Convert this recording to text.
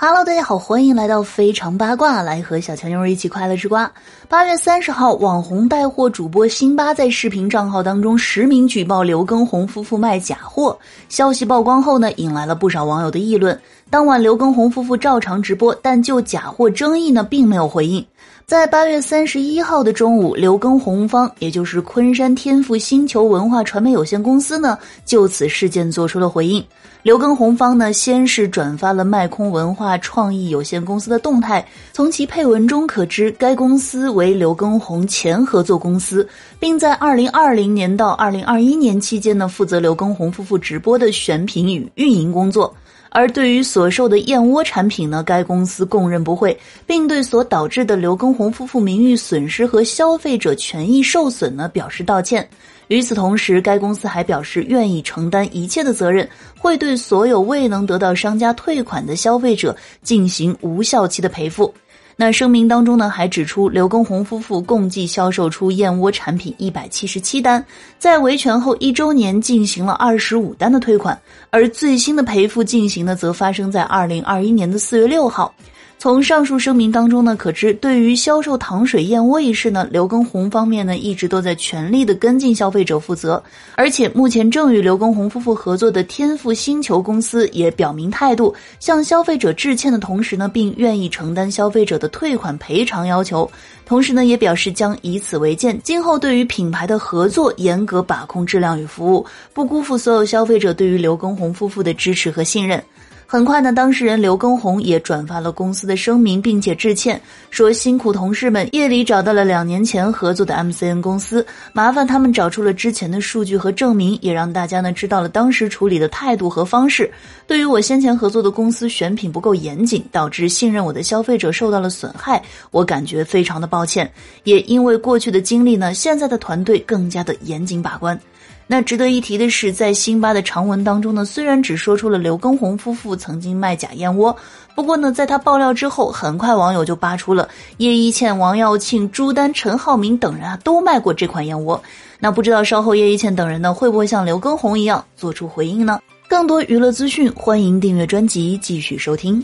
哈喽，大家好，欢迎来到非常八卦，来和小强妞一起快乐吃瓜。8月30号，网红带货主播辛巴在视频账号当中实名举报刘畊宏夫妇卖假货。消息曝光后呢，引来了不少网友的议论。当晚刘畊宏夫妇照常直播，但就假货争议呢，并没有回应。在8月31号的中午，刘畊宏方，也就是昆山天赋星球文化传媒有限公司呢，就此事件做出了回应。刘畊宏方呢，先是转发了麦空文化创意有限公司的动态，从其配文中可知，该公司为刘畊宏前合作公司，并在2020年到2021年期间呢，负责刘畊宏夫妇直播的选品与运营工作。而对于所售的燕窝产品呢，该公司供认不讳，并对所导致的刘畊宏夫妇名誉损失和消费者权益受损呢表示道歉。与此同时，该公司还表示愿意承担一切的责任，会对所有未能得到商家退款的消费者进行无效期的赔付。那声明当中呢，还指出刘畊宏夫妇共计销售出燕窝产品177单，在维权后1周年进行了25单的退款，而最新的赔付进行呢，则发生在2021年的4月6号。从上述声明当中呢，可知对于销售糖水燕窝一事呢，刘畊宏方面呢一直都在全力的跟进消费者负责，而且目前正与刘畊宏夫妇合作的天赋星球公司也表明态度，向消费者致歉的同时呢，并愿意承担消费者的退款赔偿要求，同时呢也表示将以此为鉴，今后对于品牌的合作严格把控质量与服务，不辜负所有消费者对于刘畊宏夫妇的支持和信任。很快呢，当事人刘畊宏也转发了公司的声明，并且致歉，说辛苦同事们夜里找到了2年前合作的 MCN 公司，麻烦他们找出了之前的数据和证明，也让大家呢知道了当时处理的态度和方式。对于我先前合作的公司选品不够严谨，导致信任我的消费者受到了损害，我感觉非常的抱歉，也因为过去的经历呢，现在的团队更加的严谨把关。那值得一提的是，在辛巴的长文当中呢，虽然只说出了刘畊宏夫妇曾经卖假燕窝，不过呢，在他爆料之后，很快网友就扒出了叶一茜、王耀庆、朱丹、陈浩民等人啊，都卖过这款燕窝。那不知道稍后叶一茜等人呢，会不会像刘畊宏一样做出回应呢？更多娱乐资讯，欢迎订阅专辑继续收听。